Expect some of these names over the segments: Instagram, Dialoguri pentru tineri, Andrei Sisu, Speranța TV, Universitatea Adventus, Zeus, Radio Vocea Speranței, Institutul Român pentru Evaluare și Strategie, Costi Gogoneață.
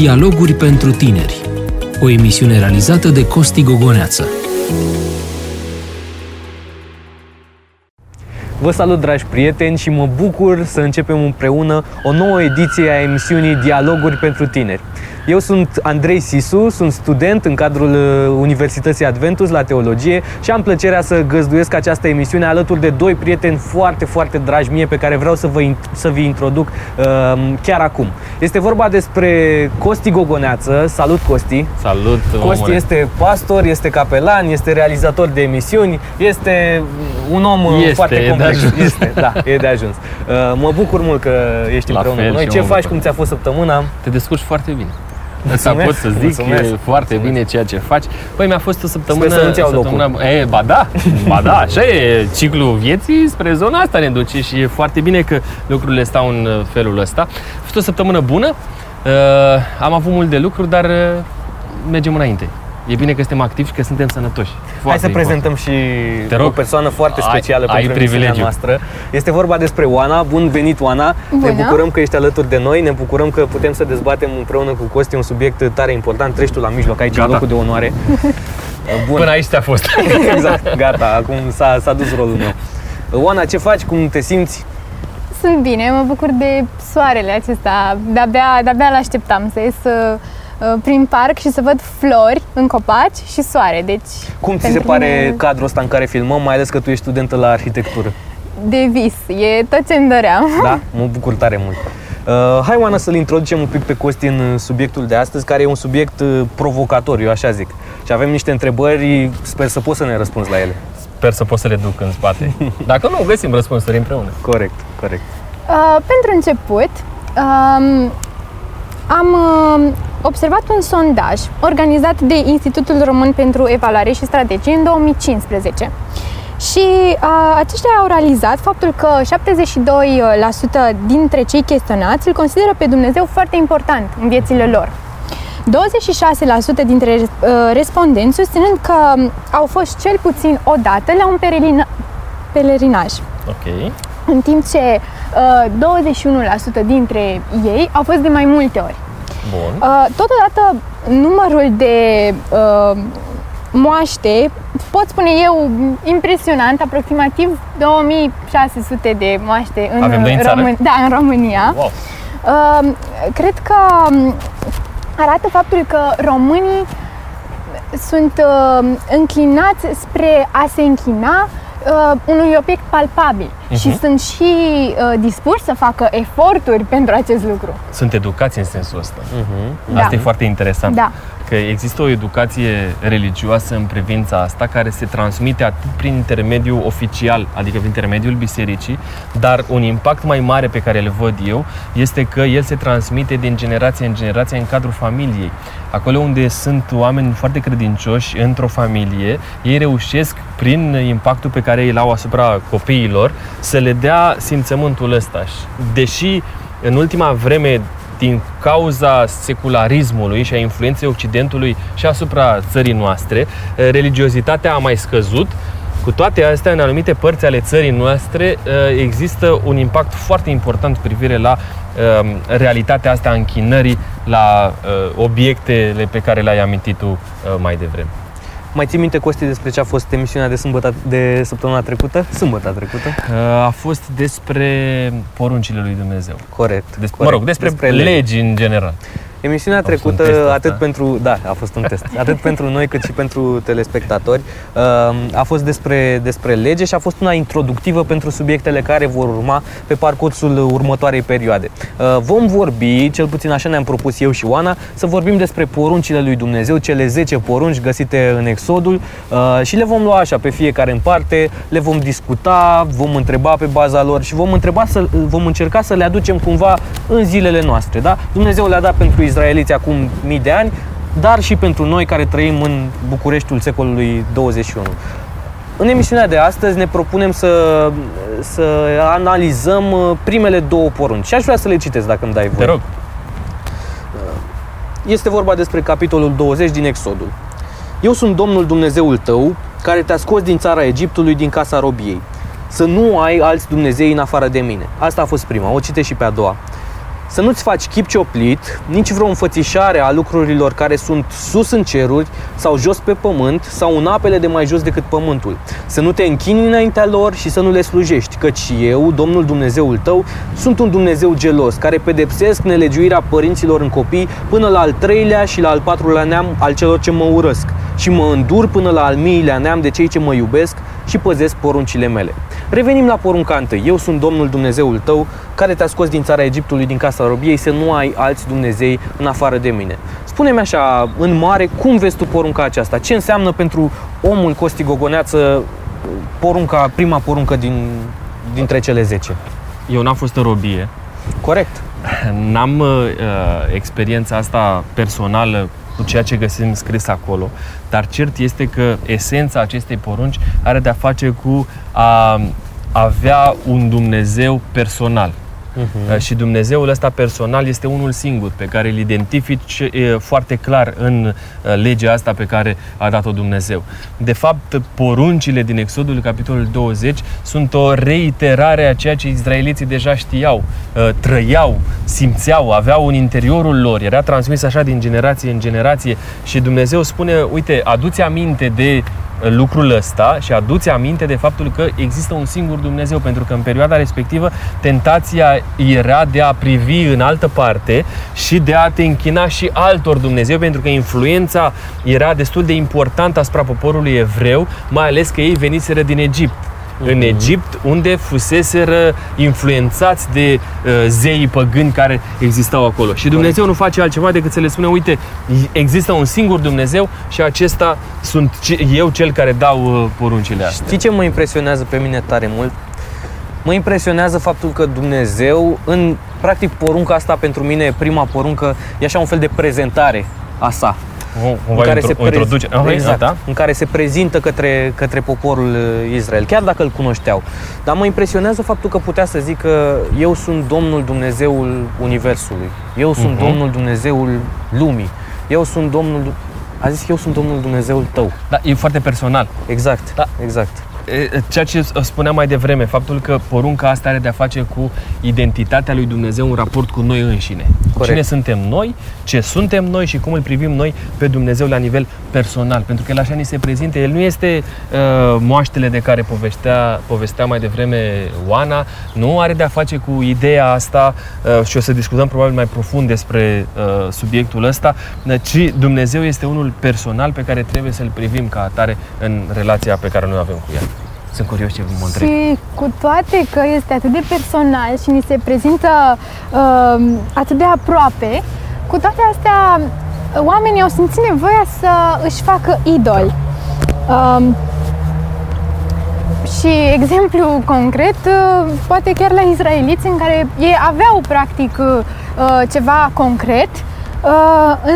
Dialoguri pentru tineri, o emisiune realizată de Costi Gogoneață. Vă salut, dragi prieteni, și mă bucur să începem împreună o nouă ediție a emisiunii Dialoguri pentru tineri. Eu sunt Andrei Sisu, sunt student în cadrul Universității Adventus la Teologie și am plăcerea să găzduiesc această emisiune alături de doi prieteni foarte, foarte dragi mie, pe care vreau să vi introduc chiar acum. Este vorba despre Costi Gogoneață. Salut, Costi! Salut! Costi este pastor, este capelan, este realizator de emisiuni, este un om foarte complex. E de ajuns. Mă bucur mult că ești împreună cu noi. Ce faci? Cum ți-a fost săptămâna? Te descurci foarte bine. Asta pot să zic, e foarte bine ceea ce faci. Păi mi-a fost o săptămână... Sper să nu-ți iau locul. Ba da, așa e, ciclul vieții spre zona asta ne duce și e foarte bine că lucrurile stau în felul ăsta. A fost o săptămână bună, am avut mult de lucru, dar mergem înainte. E bine că suntem activi și că suntem sănătoși. Foarte Hai să prezentăm și o persoană foarte specială pentru emisiunea noastră. Este vorba despre Oana. Bun venit, Oana! Bună. Ne bucurăm că ești alături de noi, ne bucurăm că putem să dezbatem împreună cu Costi un subiect tare important. Treci tu la mijloc, aici e locul de onoare. Bun. Până aici te-a fost. Exact, gata, acum s-a dus rolul meu. Oana, ce faci? Cum te simți? Sunt bine, mă bucur de soarele acesta. De-abia l-așteptam să ies prin parc și să văd flori în copaci și soare. Deci, cum ți se pare cadrul ăsta în care filmăm, mai ales că tu ești studentă la arhitectură? De vis, e tot ce-mi doream. Da, mă bucur tare mult. Hai, Oana, să-l introducem un pic pe Costi în subiectul de astăzi, care e un subiect provocator, eu așa zic. Și avem niște întrebări, sper să poți să ne răspunzi la ele. Sper să poți să le duc în spate. Dacă nu, găsim răspunsuri împreună. Corect. Pentru început, am observat un sondaj organizat de Institutul Român pentru Evaluare și Strategie în 2015 și aceștia au realizat faptul că 72% dintre cei chestionați îl consideră pe Dumnezeu foarte important în viețile lor. 26% dintre respondenți susținând că au fost cel puțin o dată la un pelerinaj. Ok. În timp ce 21% dintre ei au fost de mai multe ori. Bun. Totodată, numărul de moaște, pot spune eu, impresionant, aproximativ 2600 de moaște în România. Wow. Cred că arată faptul că românii sunt înclinați spre a se închina unui obiect palpabil și sunt și dispuși să facă eforturi pentru acest lucru. Sunt educați în sensul ăsta. Asta e foarte interesant. Da. Că există o educație religioasă în privința asta care se transmite atât prin intermediul oficial, adică prin intermediul bisericii, dar un impact mai mare pe care îl văd eu este că el se transmite din generație în generație în cadrul familiei. Acolo unde sunt oameni foarte credincioși într-o familie, ei reușesc prin impactul pe care îl au asupra copiilor să le dea simțământul ăsta. Deși în ultima vreme, din cauza secularismului și a influenței Occidentului și asupra țării noastre, religiozitatea a mai scăzut. Cu toate astea, în anumite părți ale țării noastre există un impact foarte important cu privire la realitatea asta a închinării la obiectele pe care le-ai amintit tu mai devreme. Mai ții minte, Costi, despre ce a fost emisiunea de săptămâna trecută? Sâmbăta trecută. A fost despre poruncile lui Dumnezeu. Corect. Despre legi în general. Emisiunea trecută, a fost un test. Atât pentru noi, cât și pentru telespectatori. A fost despre lege și a fost una introductivă pentru subiectele care vor urma pe parcursul următoarei perioade. Vom vorbi, cel puțin așa ne-am propus eu și Oana, să vorbim despre poruncile lui Dumnezeu, cele 10 porunci găsite în Exodul, și le vom lua așa pe fiecare în parte, le vom discuta, vom întreba pe baza lor și vom încerca să le aducem cumva în zilele noastre, da? Dumnezeu le-a dat pentru israeliți acum mii de ani, dar și pentru noi care trăim în Bucureștiul secolului 21. În emisiunea de astăzi ne propunem să analizăm primele două porunci și aș vrea să le citesc, dacă îmi dai voie. Te rog. Este vorba despre capitolul 20 din Exodul. Eu sunt Domnul Dumnezeul tău, care te-a scos din țara Egiptului, din casa robiei. Să nu ai alți Dumnezei în afară de mine. Asta a fost prima, o citești și pe a doua. Să nu-ți faci chip cioplit, nici vreo înfățișare a lucrurilor care sunt sus în ceruri sau jos pe pământ sau în apele de mai jos decât pământul. Să nu te închini înaintea lor și să nu le slujești, căci eu, Domnul Dumnezeul tău, sunt un Dumnezeu gelos, care pedepsesc nelegiuirea părinților în copii până la al 3-lea și la al 4-lea neam al celor ce mă urăsc și mă îndur până la al 1000-lea neam de cei ce mă iubesc și păzesc poruncile mele. Revenim la porunca întâi. Eu sunt Domnul Dumnezeul tău, care te-a scos din țara Egiptului, din casa robiei, să nu ai alți dumnezei în afară de mine. Spune-mi așa, în mare, cum vezi tu porunca aceasta? Ce înseamnă pentru omul Costi Gogoneață porunca, prima poruncă dintre cele 10? Eu n-am fost în robie. Corect. N-am experiența asta personală cu ceea ce găsim scris acolo, dar cert este că esența acestei porunci are de-a face cu a avea un Dumnezeu personal. Și Dumnezeul ăsta personal este unul singur, pe care îl identifici foarte clar în legea asta pe care a dat-o Dumnezeu. De fapt, poruncile din Exodul, capitolul 20, sunt o reiterare a ceea ce izraeliții deja știau, trăiau, simțeau, aveau în interiorul lor, era transmis așa din generație în generație și Dumnezeu spune, uite, adu-ți aminte de lucrul ăsta și adu-ți aminte de faptul că există un singur Dumnezeu, pentru că în perioada respectivă tentația era de a privi în altă parte și de a te închina și altor Dumnezeu, pentru că influența era destul de importantă asupra poporului evreu, mai ales că ei veniseră din Egipt. În Egipt, unde fuseseră influențați de zeii păgâni care existau acolo. Și Dumnezeu nu face altceva decât să le spune, uite, există un singur Dumnezeu și acesta sunt eu cel care dau poruncile astea. Știi ce mă impresionează pe mine tare mult? Mă impresionează faptul că Dumnezeu, în practic porunca asta pentru mine, prima poruncă, e așa un fel de prezentare a sa. În care se prezintă către poporul Israel, chiar dacă îl cunoșteau. Dar mă impresionează faptul că putea să zică, eu sunt Domnul Dumnezeul Universului, eu sunt Domnul Dumnezeul lumii, eu sunt Domnul... A zis, eu sunt Domnul Dumnezeul tău. Da, e foarte personal. Exact, da. Exact. Ceea ce spuneam mai devreme, faptul că porunca asta are de-a face cu identitatea lui Dumnezeu în raport cu noi înșine. Corect. Cine suntem noi, ce suntem noi și cum îl privim noi pe Dumnezeu la nivel personal. Pentru că el așa ni se prezintă, el nu este moaștele de care povestea mai devreme Oana, nu are de-a face cu ideea asta și o să discutăm probabil mai profund despre subiectul ăsta, ci Dumnezeu este unul personal pe care trebuie să-l privim ca atare în relația pe care noi o avem cu el. Sunt curios ce mă întreb. Și cu toate că este atât de personal și ni se prezintă atât de aproape, cu toate astea oamenii au simțit nevoia să își facă idoli. Și exemplu concret, poate chiar la israeliți, în care ei aveau practic ceva concret,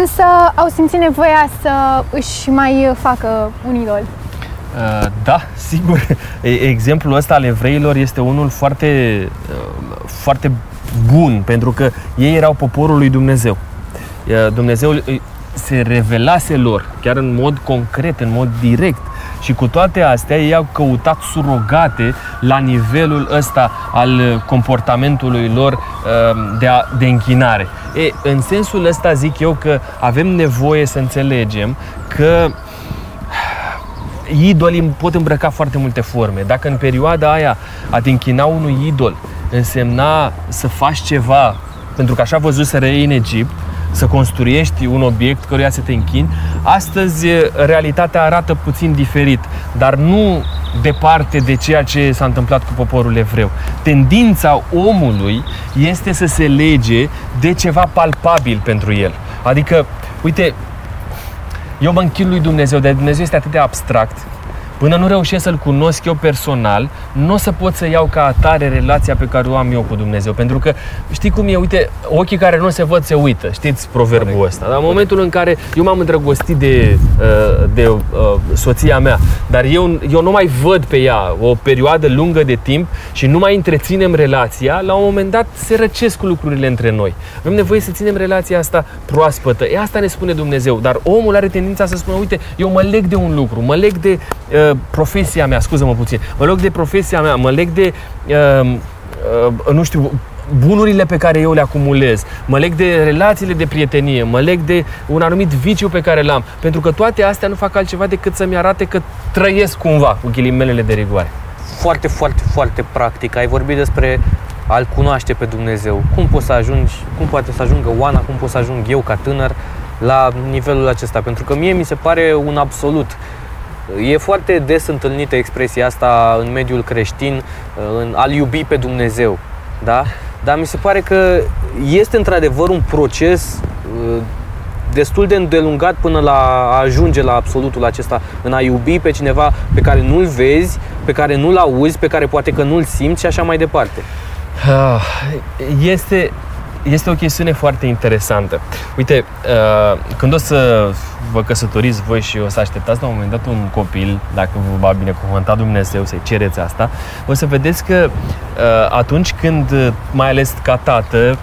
însă au simțit nevoia să își mai facă un idol. Da, sigur. Exemplul ăsta al evreilor este unul foarte bun, pentru că ei erau poporul lui Dumnezeu. Dumnezeu se revelase lor, chiar în mod concret, în mod direct. Și cu toate astea, ei au căutat surogate la nivelul ăsta al comportamentului lor de închinare. În sensul ăsta zic eu că avem nevoie să înțelegem că idolii pot îmbrăca foarte multe forme. Dacă în perioada aia a te închina unui idol însemna să faci ceva, pentru că așa văzuseră ei în Egipt, să construiești un obiect căruia să te închini, astăzi realitatea arată puțin diferit, dar nu departe de ceea ce s-a întâmplat cu poporul evreu. Tendința omului este să se lege de ceva palpabil pentru el. Adică, uite, eu mă închin lui Dumnezeu, dar Dumnezeu este atât de abstract. Până nu reușesc să-L cunosc eu personal, nu o să pot să iau ca atare relația pe care o am eu cu Dumnezeu. Pentru că știi cum e, uite, ochii care nu se văd se uită. Știți proverbul ăsta. Dar în momentul în care eu m-am îndrăgostit de soția mea, dar eu nu mai văd pe ea o perioadă lungă de timp și nu mai întreținem relația, la un moment dat se răcesc lucrurile între noi. Avem nevoie să ținem relația asta proaspătă. E asta ne spune Dumnezeu. Dar omul are tendința să spună, uite, eu mă leg de un lucru, mă leg de profesia mea, mă leg de profesia mea, mă leg de, nu știu, bunurile pe care eu le acumulez, mă leg de relațiile de prietenie, mă leg de un anumit viciu pe care l-am, pentru că toate astea nu fac altceva decât să-mi arate că trăiesc cumva, cu ghilimelele de rigoare. Foarte, foarte, foarte practic. Ai vorbit despre a-L cunoaște pe Dumnezeu. Cum poate să ajungă Oana, cum pot să ajung eu ca tânăr la nivelul acesta? Pentru că mie mi se pare un absolut. E foarte des întâlnită expresia asta în mediul creștin, a-L iubi pe Dumnezeu, da? Dar mi se pare că este într-adevăr un proces destul de îndelungat până la a ajunge la absolutul acesta, în a iubi pe cineva pe care nu-l vezi, pe care nu-l auzi, pe care poate că nu-l simți și așa mai departe. Este o chestiune foarte interesantă. Uite, când o să vă căsătoriți voi și o să așteptați la un moment dat un copil, dacă vă va binecuvânta Dumnezeu să-i cereți asta, o să vedeți că atunci când, mai ales ca tată,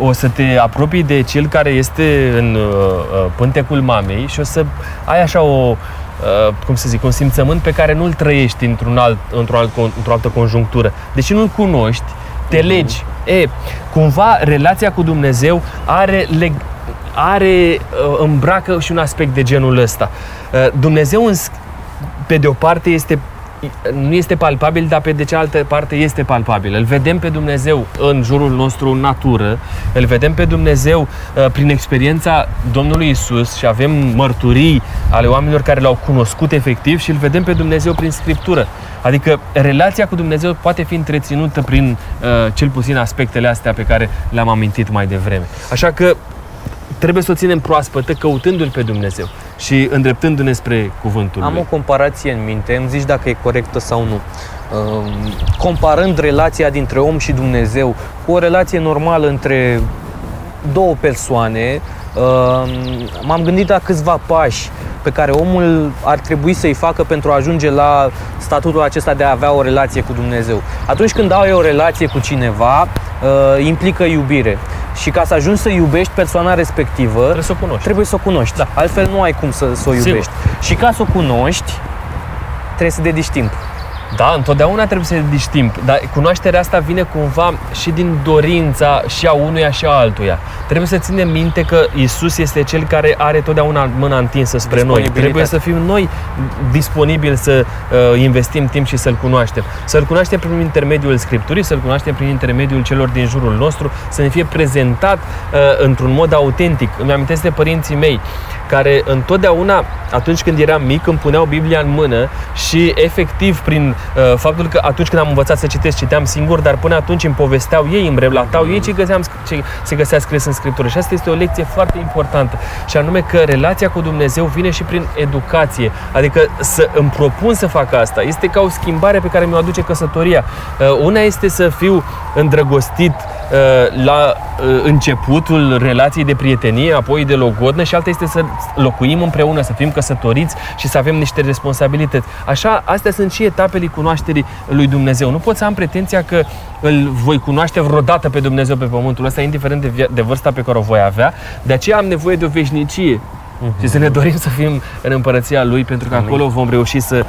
o să te apropii de cel care este în pântecul mamei și o să ai așa o, un simțământ pe care nu-l trăiești într-o altă conjunctură. Deși nu-l cunoști, te legi. Cumva relația cu Dumnezeu îmbracă și un aspect de genul ăsta. Dumnezeu, pe de o parte, nu este palpabil, dar pe de cealaltă parte este palpabil. Îl vedem pe Dumnezeu în jurul nostru, în natură. Îl vedem pe Dumnezeu prin experiența Domnului Isus și avem mărturii ale oamenilor care l-au cunoscut efectiv și îl vedem pe Dumnezeu prin Scriptură. Adică relația cu Dumnezeu poate fi întreținută prin cel puțin aspectele astea pe care le-am amintit mai devreme. Așa că trebuie să o ținem proaspătă căutându-L pe Dumnezeu și îndreptându-ne spre cuvântul Lui. Am o comparație în minte, îmi zici dacă e corectă sau nu. Comparând relația dintre om și Dumnezeu cu o relație normală între două persoane, m-am gândit la câțiva pași pe care omul ar trebui să-i facă pentru a ajunge la statutul acesta de a avea o relație cu Dumnezeu. Atunci când ai o relație cu cineva, implică iubire. Și ca să ajungi să iubești persoana respectivă, trebuie să o cunoști. Da. Altfel nu ai cum să o iubești. Sigur. Și ca să o cunoști, trebuie să dedici timp. Da, întotdeauna trebuie să dedici timp, dar cunoașterea asta vine cumva și din dorința și a unuia și a altuia. Trebuie să ținem minte că Isus este Cel care are totdeauna mâna întinsă spre noi. Trebuie să fim noi disponibili să investim timp și să-L cunoaștem. Să-L cunoaștem prin intermediul Scripturii, să-L cunoaștem prin intermediul celor din jurul nostru, să ne fie prezentat într-un mod autentic. Îmi amintesc de părinții mei, care întotdeauna, atunci când eram mic, îmi puneau Biblia în mână și efectiv prin faptul că atunci când am învățat să citesc, citeam singur, dar până atunci îmi povesteau ei, îmi relatau ei ce se găsea scris în Scriptură. Și asta este o lecție foarte importantă, și anume că relația cu Dumnezeu vine și prin educație. Adică îmi propun să fac asta. Este ca o schimbare pe care mi-o aduce căsătoria. Una este să fiu îndrăgostit la începutul relației de prietenie, apoi de logodnă, și alta este să locuim împreună, să fim căsătoriți și să avem niște responsabilități. Așa, astea sunt și etapele cunoașterii lui Dumnezeu. Nu pot să am pretenția că îl voi cunoaște vreodată pe Dumnezeu pe pământul ăsta, indiferent de vârsta pe care o voi avea. De aceea am nevoie de o veșnicie. Și să ne dorim să fim în împărăția Lui, pentru că acolo vom reuși să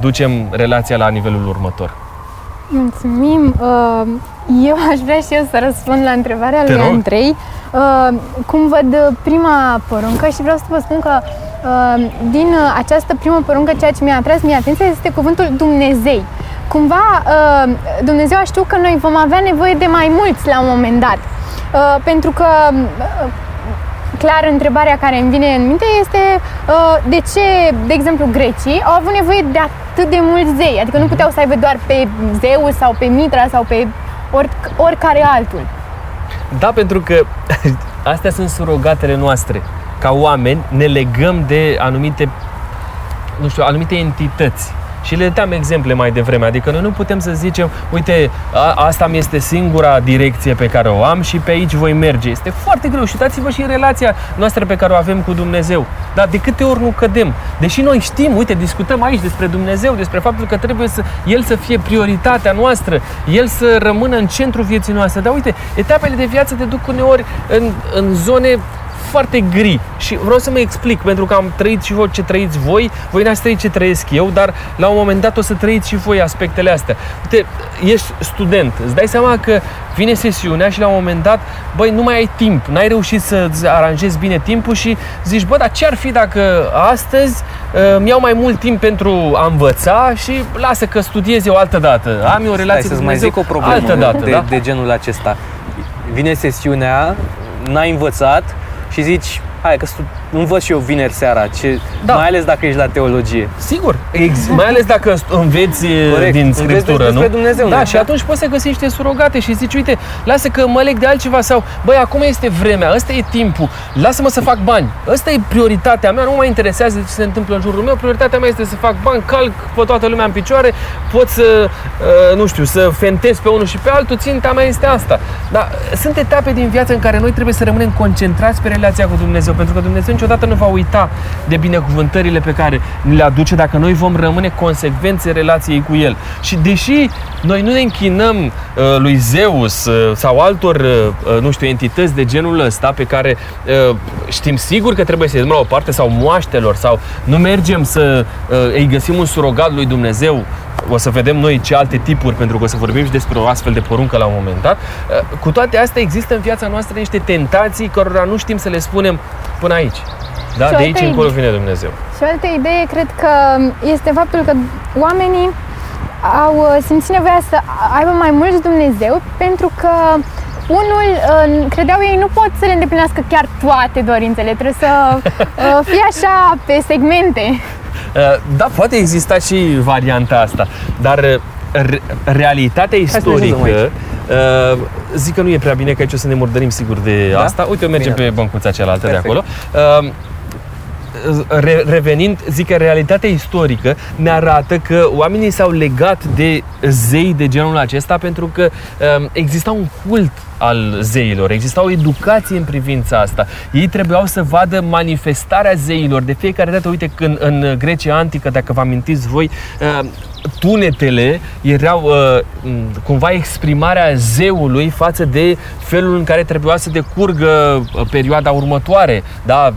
ducem relația la nivelul următor. Mulțumim! Eu aș vrea și eu să răspund la întrebarea lui Andrei. Cum văd prima poruncă, și vreau să vă spun că din această primă poruncă ceea ce mi-a atras atenția este cuvântul Dumnezei. Cumva Dumnezeu a știut că noi vom avea nevoie de mai mulți la un moment dat. Pentru că clar, întrebarea care îmi vine în minte este de ce, de exemplu, grecii au avut nevoie de atât de mulți zei. Adică nu puteau să aibă doar pe Zeus sau pe Mitra sau pe oricare altul. Da, pentru că astea sunt surogatele noastre. Ca oameni ne legăm de anumite entități. Și le dăm exemple mai devreme, adică noi nu putem să zicem, uite, asta mi este singura direcție pe care o am și pe aici voi merge. Este foarte greu și uitați-vă și în relația noastră pe care o avem cu Dumnezeu. Dar de câte ori nu cădem? Deși noi știm, uite, discutăm aici despre Dumnezeu, despre faptul că trebuie să El să fie prioritatea noastră, El să rămână în centrul vieții noastre. Dar uite, etapele de viață te duc uneori în zone foarte gri și vreau să mă explic, pentru că am trăit și eu ce trăiți voi, voi n-ați trăit ce trăiesc eu, dar la un moment dat o să trăiți și voi aspectele astea. Uite, ești student, îți dai seama că vine sesiunea și la un moment dat, băi, nu mai ai timp, n-ai reușit să-ți aranjezi bine timpul și zici, bă, dar ce ar fi dacă astăzi îmi iau mai mult timp pentru a învăța și lasă că studiez eu altă dată. Am eu o relație cu Dumnezeu o problemă, altă dată, da? De genul acesta. Vine sesiunea, n-ai învățat și zici, hai că învăț și eu vineri seara, mai ales dacă ești la teologie. Sigur, mai ales dacă înveți din Scriptură, nu? Despre Dumnezeu, da, și atunci poți să găsești surogate și zici, uite, lasă că mă leg de altceva sau, băi, acum este vremea, ăsta e timpul, lasă-mă să fac bani, ăsta e prioritatea mea, nu mă interesează ce se întâmplă în jurul meu, prioritatea mea este să fac bani, calc pe toată lumea în picioare, pot să, nu știu, să fentez pe unul și pe altul, ținta mea este asta. Dar sunt etape din viață în care noi trebuie să rămânem concentrați pe relația cu Dumnezeu, pentru că Dumnezeu niciodată nu va uita de binecuvântările pe care le aduce dacă noi vom rămâne consecvenți în relației cu El. Și deși noi nu ne închinăm lui Zeus sau altor, nu știu, entități de genul ăsta pe care știm sigur că trebuie să-i dăm la o parte, sau moaștelor, sau nu mergem să îi găsim un surogat lui Dumnezeu, o să vedem noi ce alte tipuri, pentru că o să vorbim și despre o astfel de poruncă la un moment dat. Cu toate astea există în viața noastră niște tentații cărora nu știm să le spunem până aici. Da? De aici încolo vine Dumnezeu. Și o altă idee, cred că este faptul că oamenii au simțit nevoia să aibă mai mult Dumnezeu, pentru că unul, credeau ei, nu pot să le îndeplinească chiar toate dorințele, trebuie să fie așa pe segmente. Da, poate exista și varianta asta, dar realitatea istorică, zic că nu e prea bine, că aici o să ne murdărim sigur de asta. Uite, mergem pe băncuța cealaltă de acolo. Revenind, zic că realitatea istorică ne arată că oamenii s-au legat de zei de genul acesta pentru că exista un cult al zeilor, exista o educație în privința asta. Ei trebuiau să vadă manifestarea zeilor de fiecare dată. Uite, când în Grecia Antică, dacă vă amintiți voi, tunetele erau cumva exprimarea zeului față de felul în care trebuia să decurgă perioada următoare. Da?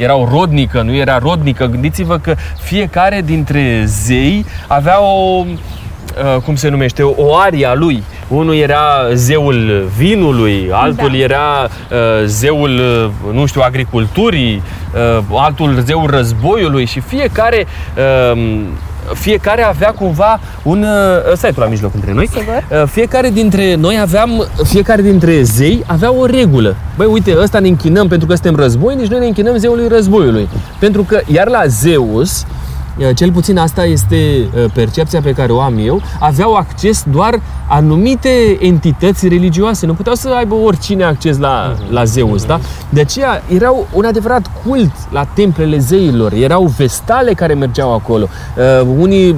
Era o rodnică, nu era rodnică. Gândiți-vă că fiecare dintre zei avea o, cum se numește, o arie a lui. Unul era zeul vinului, altul era zeul, nu știu, agriculturii, altul zeul războiului și fiecare avea cumva un... Stai tu la mijloc între noi. Fiecare dintre zei avea o regulă. Băi, uite, ăsta ne închinăm pentru că suntem războinici, noi ne închinăm zeului războiului. Pentru că, iar la Zeus, cel puțin asta este percepția pe care o am eu, aveau acces doar anumite entități religioase. Nu puteau să aibă oricine acces la Zeus, da? De aceea erau un adevărat cult la templele zeilor. Erau vestale care mergeau acolo. Unii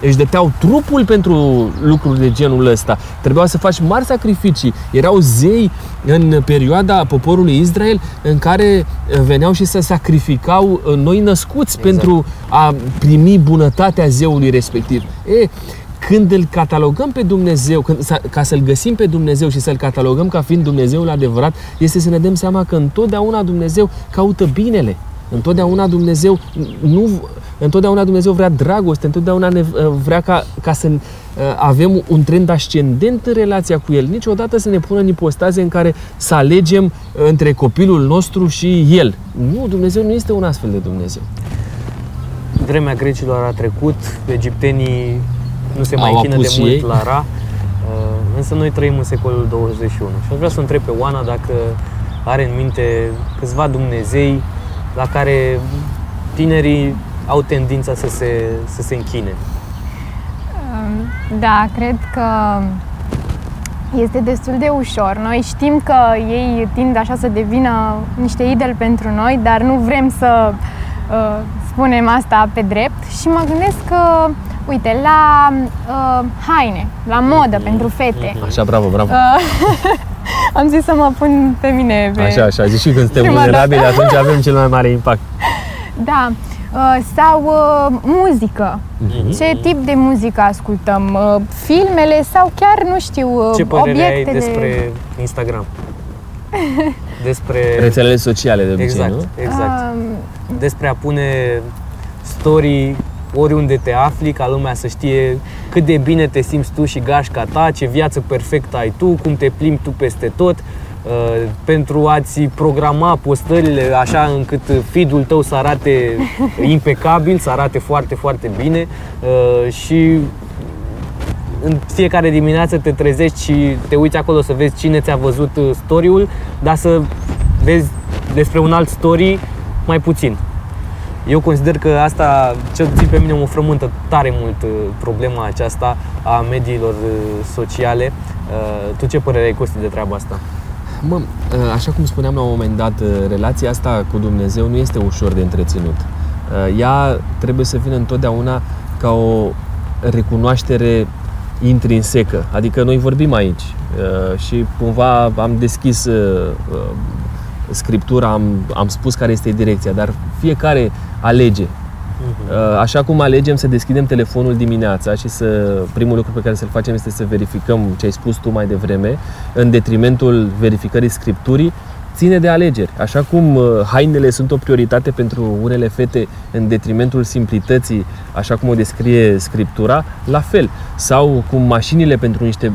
își dăteau trupul pentru lucruri de genul ăsta. Trebuia să faci mari sacrificii. Erau zei în perioada poporului Israel în care veneau și se sacrificau noi născuți pentru a primi bunătatea zeului respectiv. Când îl catalogăm pe Dumnezeu, ca să-l găsim pe Dumnezeu și să-l catalogăm ca fiind Dumnezeul adevărat, este să ne dăm seama că întotdeauna Dumnezeu caută binele. Întotdeauna Dumnezeu vrea dragoste, întotdeauna vrea ca să avem un trend ascendent în relația cu El. Niciodată să ne pună în ipostaze în care să alegem între copilul nostru și El. Nu, Dumnezeu nu este un astfel de Dumnezeu. Vremea grecilor a trecut, egiptenii nu se mai închină de mult la Ra, însă noi trăim în secolul 21. Și vreau să întreb pe Oana dacă are în minte câțiva dumnezei la care tinerii au tendința să se închine. Da, cred că este destul de ușor. Noi știm că ei tind așa să devină niște idoli pentru noi, dar nu vrem să spunem asta pe drept și mă gândesc că, uite, la haine, la modă pentru fete. Așa, bravo. Am zis să mă pun pe mine. Așa, zici și când suntem vulnerabili, atunci avem cel mai mare impact. Da, sau muzică. Ce tip de muzică ascultăm? Filmele sau chiar, nu știu, obiectele. Ce părere ai despre Instagram? despre rețelele sociale de obicei, exact, nu? Exact. Despre a pune story oriunde te afli, ca lumea să știe cât de bine te simți tu și gașca ta, ce viață perfectă ai tu, cum te plimbi tu peste tot, pentru a-ți programa postările așa încât feed-ul tău să arate impecabil, să arate foarte, foarte bine și în fiecare dimineață te trezești și te uiți acolo să vezi cine ți-a văzut story-ul, dar să vezi despre un alt story mai puțin. Eu consider că asta, cel puțin pe mine, mă frământă tare mult problema aceasta a mediilor sociale. Tu ce părere ai, Costi, de treaba asta? Mă, așa cum spuneam la un moment dat, relația asta cu Dumnezeu nu este ușor de întreținut. Ea trebuie să vină întotdeauna ca o recunoaștere intrinsecă. Adică noi vorbim aici și cumva am deschis Scriptura, am spus care este direcția, dar fiecare alege. Așa cum alegem să deschidem telefonul dimineața și să primul lucru pe care să-l facem este să verificăm ce ai spus tu mai devreme, în detrimentul verificării Scripturii, ține de alegeri. Așa cum hainele sunt o prioritate pentru unele fete în detrimentul simplității, așa cum o descrie Scriptura, la fel. Sau cum mașinile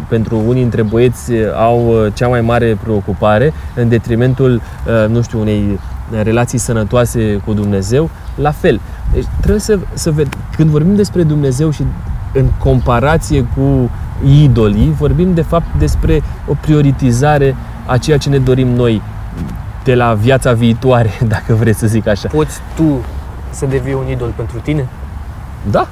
pentru unii dintre băieți au cea mai mare preocupare, în detrimentul, nu știu, unei relații sănătoase cu Dumnezeu, la fel. Deci trebuie să vedem, când vorbim despre Dumnezeu și în comparație cu idolii, vorbim de fapt despre o prioritizare a ceea ce ne dorim noi de la viața viitoare, dacă vrei să zic așa. Poți tu să devii un idol pentru tine? Da.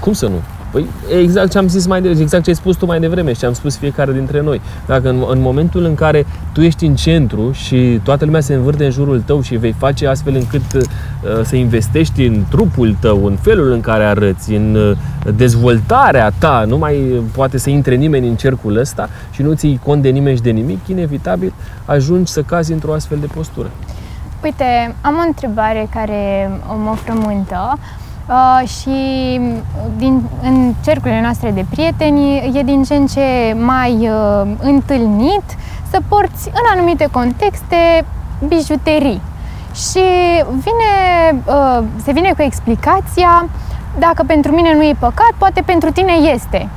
Cum să nu? Păi exact ce am zis mai devreme, exact ce ai spus tu mai devreme și am spus fiecare dintre noi. Dacă în momentul în care tu ești în centru și toată lumea se învârte în jurul tău și vei face astfel încât să investești în trupul tău, în felul în care arăți, în dezvoltarea ta, nu mai poate să intre nimeni în cercul ăsta și nu ții cont de nimeni și de nimic, inevitabil ajungi să cazi într-o astfel de postură. Uite, am o întrebare care mă frământă. Și în cercurile noastre de prieteni e din ce în ce mai întâlnit să porți în anumite contexte bijuterii. Și se vine cu explicația: dacă pentru mine nu e păcat, poate pentru tine este.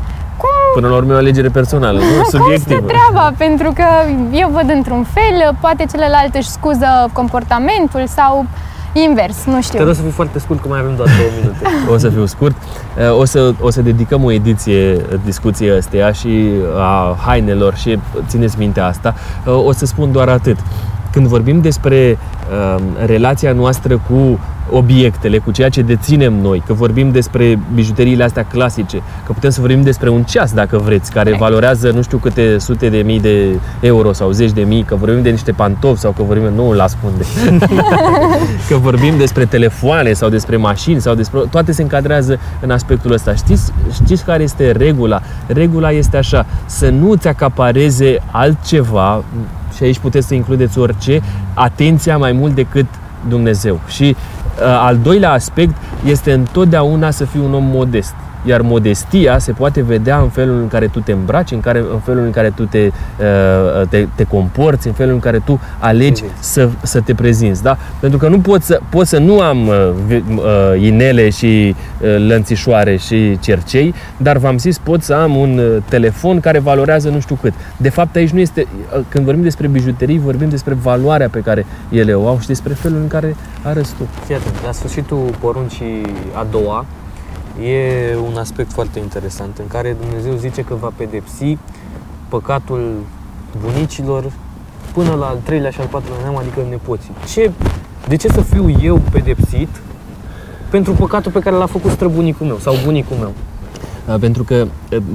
Până la urmă o alegere personală, nu? Subiectivă. Cum stă treaba? Pentru că eu văd într-un fel, poate celălalt își scuză comportamentul sau invers, nu știu. Te rog să fii foarte scurt, că mai avem doar 2 minute. O să fiu scurt. O să dedicăm o ediție discuției astea și a hainelor și țineți minte asta. O să spun doar atât. Când vorbim despre relația noastră cu obiectele, cu ceea ce deținem noi, că vorbim despre bijuteriile astea clasice, că putem să vorbim despre un ceas, dacă vreți, care valorează nu știu câte sute de mii de euro sau zeci de mii, că vorbim de niște pantofi sau că vorbim, nu îl ascunde, că vorbim despre telefoane sau despre mașini sau despre... Toate se încadrează în aspectul ăsta. Știți care este regula? Regula este așa: să nu-ți acapareze altceva, și aici puteți să includeți orice, atenția mai mult decât Dumnezeu. Și al doilea aspect este întotdeauna să fii un om modest. Iar modestia se poate vedea în felul în care tu te îmbraci, în felul în care tu te comporți, în felul în care tu alegi să te prezinți, da? Pentru că nu pot să nu am inele și lănțișoare și cercei, dar v-am zis, pot să am un telefon care valorează nu știu cât. De fapt, aici nu este, când vorbim despre bijuterii, vorbim despre valoarea pe care ele o au și despre felul în care arăți tu. Fii atent, la sfârșitul poruncii a doua, e un aspect foarte interesant în care Dumnezeu zice că va pedepsi păcatul bunicilor până la al 3-lea și al 4-lea neam, adică nepoții. De ce să fiu eu pedepsit pentru păcatul pe care l-a făcut străbunicul meu sau bunicul meu? Pentru că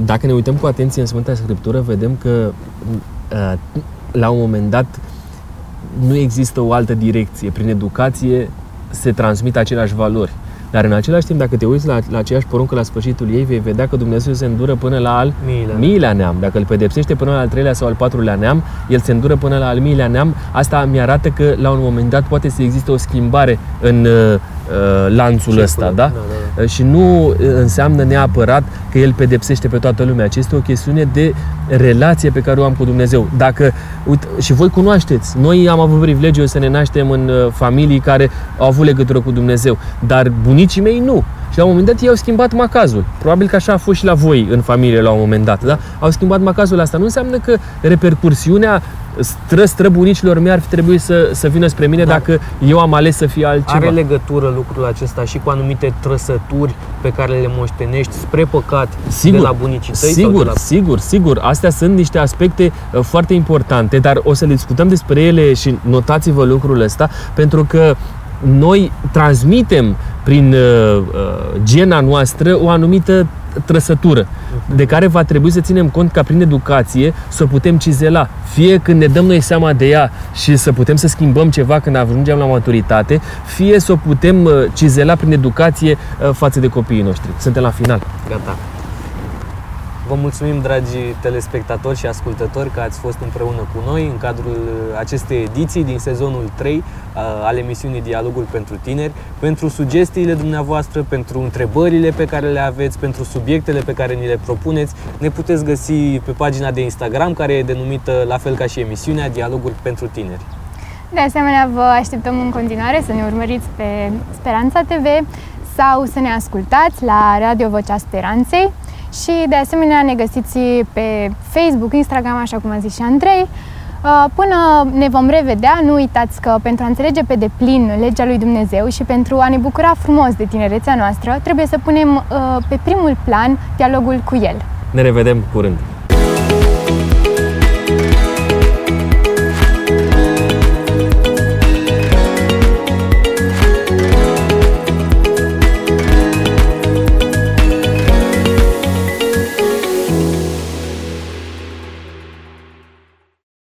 dacă ne uităm cu atenție în Sfânta Scriptură, vedem că la un moment dat nu există o altă direcție. Prin educație se transmit aceleași valori. Dar în același timp, dacă te uiți la aceeași poruncă la sfârșitul ei, vei vedea că Dumnezeu se îndură până la al 1000-lea neam. Dacă îl pedepsește până la al 3-lea sau al 4-lea neam, el se îndură până la al 1000-lea neam. Asta mi arată că la un moment dat poate să existe o schimbare în lanțul ăsta, da? Da? Și nu înseamnă neapărat că el pedepsește pe toată lumea, ci este o chestiune de relație pe care o am cu Dumnezeu. Dacă, uite, și voi cunoașteți, noi am avut privilegiul să ne naștem în familii care au avut legătură cu Dumnezeu, dar bunicii mei nu. Și la un moment dat ei au schimbat macazul. Probabil că așa a fost și la voi în familie la un moment dat, da? Au schimbat macazul. Asta nu înseamnă că repercursiunea străbunicilor mei ar fi trebuit să vină spre mine, da, dacă eu am ales să fie altceva. Are legătură lucrul acesta și cu anumite trăsături pe care le moștenești spre păcat, sigur, de la bunicii tăi? Sigur, sau de la... sigur. Astea sunt niște aspecte foarte importante, dar o să le discutăm despre ele și notați-vă lucrul ăsta, pentru că noi transmitem prin gena noastră o anumită trăsătură de care va trebui să ținem cont ca prin educație să o putem cizela, fie când ne dăm noi seama de ea și să putem să schimbăm ceva când ajungem la maturitate, fie să o putem cizela prin educație față de copiii noștri. Suntem la final. Gata. Vă mulțumim, dragi telespectatori și ascultători, că ați fost împreună cu noi în cadrul acestei ediții din sezonul 3 al emisiunii Dialoguri pentru tineri. Pentru sugestiile dumneavoastră, pentru întrebările pe care le aveți, pentru subiectele pe care ni le propuneți, ne puteți găsi pe pagina de Instagram, care e denumită la fel ca și emisiunea, Dialoguri pentru tineri. De asemenea, vă așteptăm în continuare să ne urmăriți pe Speranța TV sau să ne ascultați la Radio Vocea Speranței. Și de asemenea ne găsiți pe Facebook, Instagram, așa cum a zis și Andrei. Până ne vom revedea, nu uitați că pentru a înțelege pe deplin legea lui Dumnezeu și pentru a ne bucura frumos de tinerețea noastră, trebuie să punem pe primul plan dialogul cu El. Ne revedem curând!